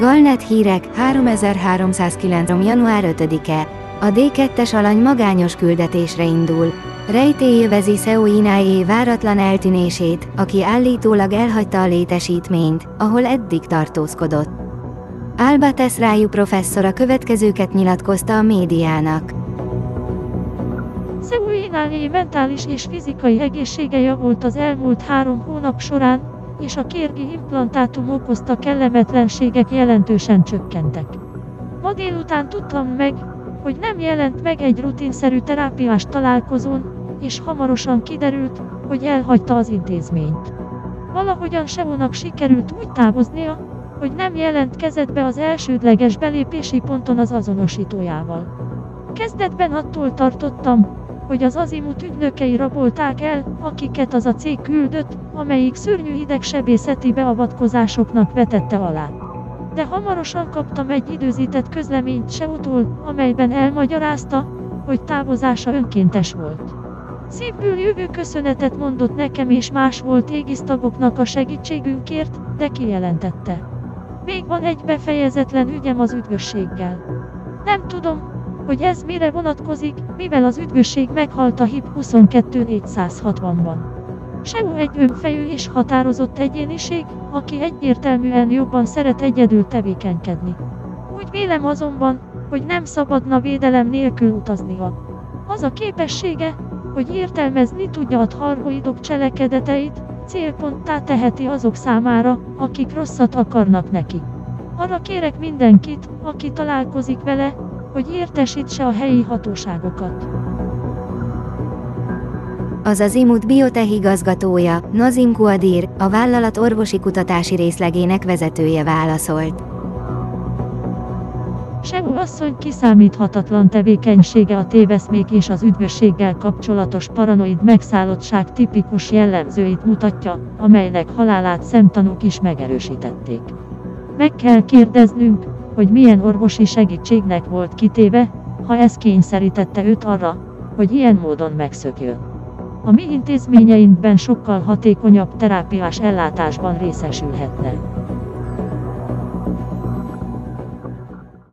Galnet Hírek, 3309. január 5-e. A D2-es alany magányos küldetésre indul. Rejtély övezi Szeoináé váratlan eltűnését, aki állítólag elhagyta a létesítményt, ahol eddig tartózkodott. Albates Rájú professzor a következőket nyilatkozta a médiának. Szeoináé mentális és fizikai egészsége javult az elmúlt 3 hónap során, és a kérgi implantátum okozta kellemetlenségek jelentősen csökkentek. Ma délután tudtam meg, hogy nem jelent meg egy rutinszerű terápiás találkozón, és hamarosan kiderült, hogy elhagyta az intézményt. Valahogyan Seónak sikerült úgy távoznia, hogy nem jelentkezett be az elsődleges belépési ponton az azonosítójával. Kezdetben attól tartottam, hogy az Azimut ügynökei rabolták el, akiket az a cég küldött, amelyik szörnyű hidegsebészeti beavatkozásoknak vetette alá. De hamarosan kaptam egy időzített közleményt Seótól, amelyben elmagyarázta, hogy távozása önkéntes volt. Szívből jövő köszönetet mondott nekem és más volt égisztagoknak a segítségünkért, de kijelentette: még van egy befejezetlen ügyem az üdvösséggel. Nem tudom, hogy ez mire vonatkozik, mivel az üdvösség meghalt a HIP 22.460-ban. Seó egy önfejű és határozott egyéniség, aki egyértelműen jobban szeret egyedül tevékenykedni. Úgy vélem azonban, hogy nem szabadna védelem nélkül utaznia. Az a képessége, hogy értelmezni tudja a thargoidok cselekedeteit, célponttá teheti azok számára, akik rosszat akarnak neki. Arra kérek mindenkit, aki találkozik vele, hogy értesítse a helyi hatóságokat. Az Azimut BioTech igazgatója, Nazim Kouadir, a vállalat orvosi kutatási részlegének vezetője válaszolt. Seó asszony kiszámíthatatlan tevékenysége a téveszmék és az üdvösséggel kapcsolatos paranoid megszállottság tipikus jellemzőit mutatja, amelynek halálát szemtanúk is megerősítették. Meg kell kérdeznünk, hogy milyen orvosi segítségnek volt kitéve, ha ez kényszerítette őt arra, hogy ilyen módon megszökjön. A mi intézményeinkben sokkal hatékonyabb terápiás ellátásban részesülhetne.